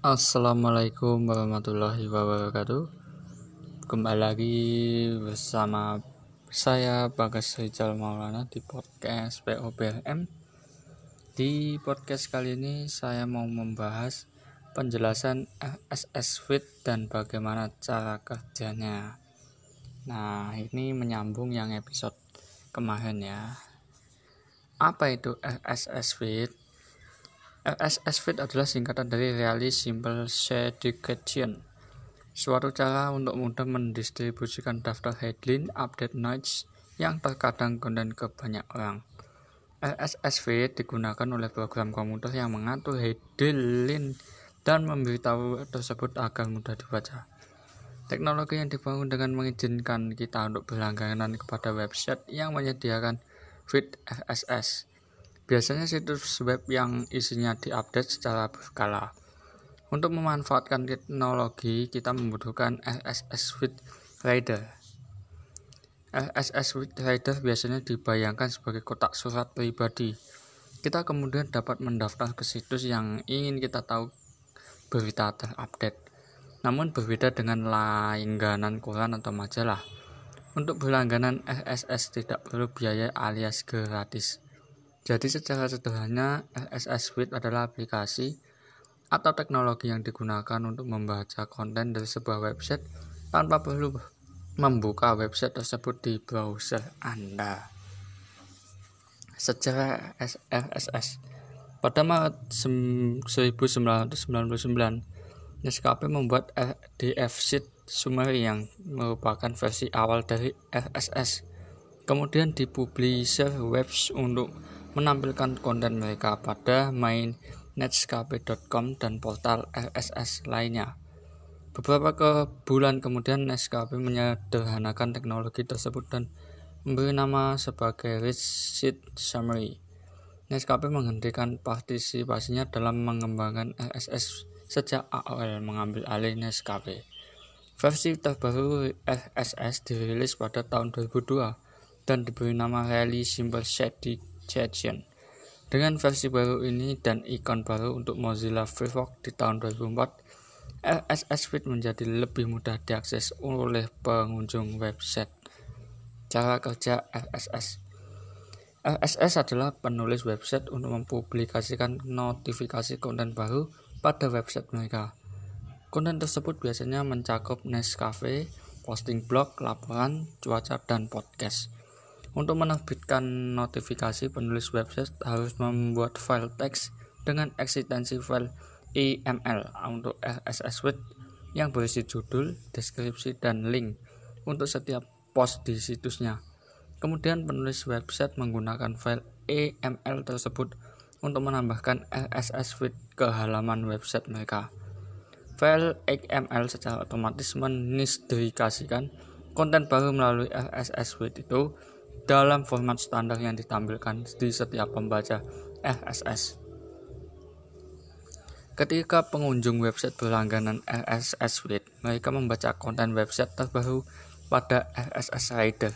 Assalamualaikum warahmatullahi wabarakatuh. Kembali lagi bersama saya Bagas Rijal Maulana di podcast POBLM. Di podcast kali ini saya mau membahas penjelasan RSS feed dan bagaimana cara kerjanya. Nah, ini menyambung yang episode kemarin ya. Apa itu RSS feed? RSS feed adalah singkatan dari Really Simple Syndication, suatu cara untuk mudah mendistribusikan daftar headline update noise yang terkadang konten ke banyak orang. RSS feed digunakan oleh program komputer yang mengatur headline dan memberitahu tersebut agar mudah dibaca. Teknologi yang dibangun dengan mengizinkan kita untuk berlangganan kepada website yang menyediakan feed RSS. Biasanya situs web yang isinya diupdate secara berkala. Untuk memanfaatkan teknologi, kita membutuhkan RSS feed reader. RSS feed reader biasanya dibayangkan sebagai kotak surat pribadi. Kita kemudian dapat mendaftar ke situs yang ingin kita tahu berita terupdate. Namun berbeda dengan langganan koran atau majalah. Untuk berlangganan RSS tidak perlu biaya alias gratis. Jadi secara sederhana, RSS feed adalah aplikasi atau teknologi yang digunakan untuk membaca konten dari sebuah website tanpa perlu membuka website tersebut di browser Anda. Sejarah RSS. Pada Maret 1999, Netscape membuat RDF sheet summary yang merupakan versi awal dari RSS. Kemudian dipublish webs untuk menampilkan konten mereka pada main netscape.com dan portal RSS lainnya. Beberapa bulan kemudian Netscape menyederhanakan teknologi tersebut dan memberi nama sebagai Rich Sheet Summary. Netscape menghentikan partisipasinya dalam mengembangkan RSS sejak AOL mengambil alih Netscape. Versi terbaru RSS dirilis pada tahun 2002 dan diberi nama Really Simple Syndication. Dengan versi baru ini dan ikon baru untuk Mozilla Firefox di tahun 2004, RSS feed menjadi lebih mudah diakses oleh pengunjung website. Cara kerja RSS. RSS adalah penulis website untuk mempublikasikan notifikasi konten baru pada website mereka. Konten tersebut biasanya mencakup Netscape, posting blog, laporan, cuaca, dan podcast. Untuk menerbitkan notifikasi, penulis website harus membuat file teks dengan eksistensi file XML untuk RSS feed yang berisi judul, deskripsi, dan link untuk setiap post di situsnya. Kemudian penulis website menggunakan file XML tersebut untuk menambahkan RSS feed ke halaman website mereka. File XML secara otomatis menisdikasikan konten baru melalui RSS feed itu dalam format standar yang ditampilkan di setiap pembaca RSS. Ketika pengunjung website berlangganan RSS feed, mereka membaca konten website terbaru pada RSS reader.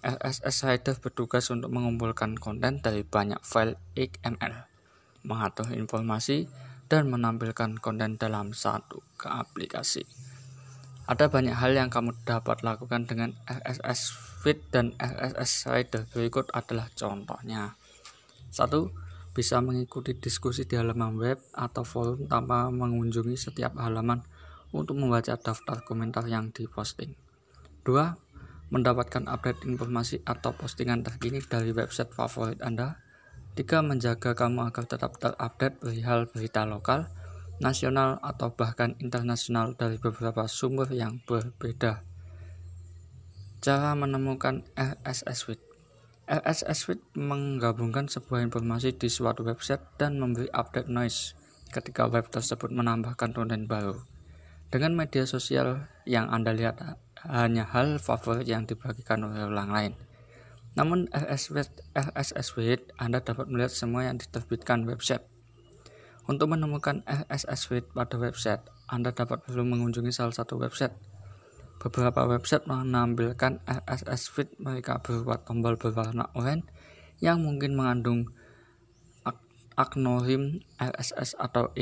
RSS reader bertugas untuk mengumpulkan konten dari banyak file XML, mengatur informasi, dan menampilkan konten dalam satu aplikasi. Ada banyak hal yang kamu dapat lakukan dengan RSS feed dan RSS reader. Berikut adalah contohnya. 1. Bisa mengikuti diskusi di halaman web atau forum tanpa mengunjungi setiap halaman untuk membaca daftar komentar yang diposting. 2. Mendapatkan update informasi atau postingan terkini dari website favorit Anda. 3. Menjaga kamu agar tetap terupdate perihal berita lokal, nasional atau bahkan internasional dari beberapa sumber yang berbeda. Cara menemukan RSS feed. RSS feed menggabungkan sebuah informasi di suatu website dan memberi update noise ketika web tersebut menambahkan konten baru. Dengan media sosial yang Anda lihat hanya hal favorit yang dibagikan oleh orang lain. Namun RSS feed Anda dapat melihat semua yang diterbitkan website. Untuk menemukan RSS feed pada website, Anda dapat perlu mengunjungi salah satu website. Beberapa website menampilkan RSS feed mereka berupa tombol berwarna oranye yang mungkin mengandung akronim RSS atau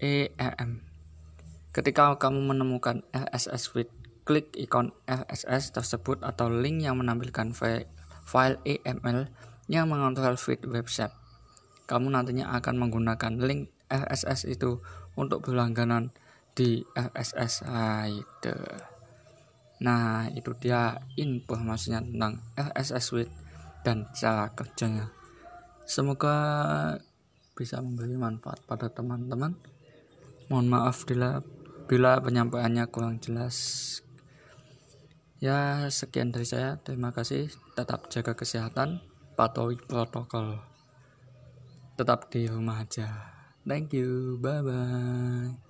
ERM. Ketika kamu menemukan RSS feed, klik ikon RSS tersebut atau link yang menampilkan file XML yang mengontrol feed website. Kamu nantinya akan menggunakan link RSS itu untuk berlangganan di RSS Reader. Nah, itu dia informasinya tentang RSS feed dan cara kerjanya. Semoga bisa memberi manfaat pada teman-teman. Mohon maaf bila penyampaiannya kurang jelas. Ya, sekian dari saya. Terima kasih. Tetap jaga kesehatan, patuhi protokol. Tetap di rumah aja. Thank you. Bye-bye.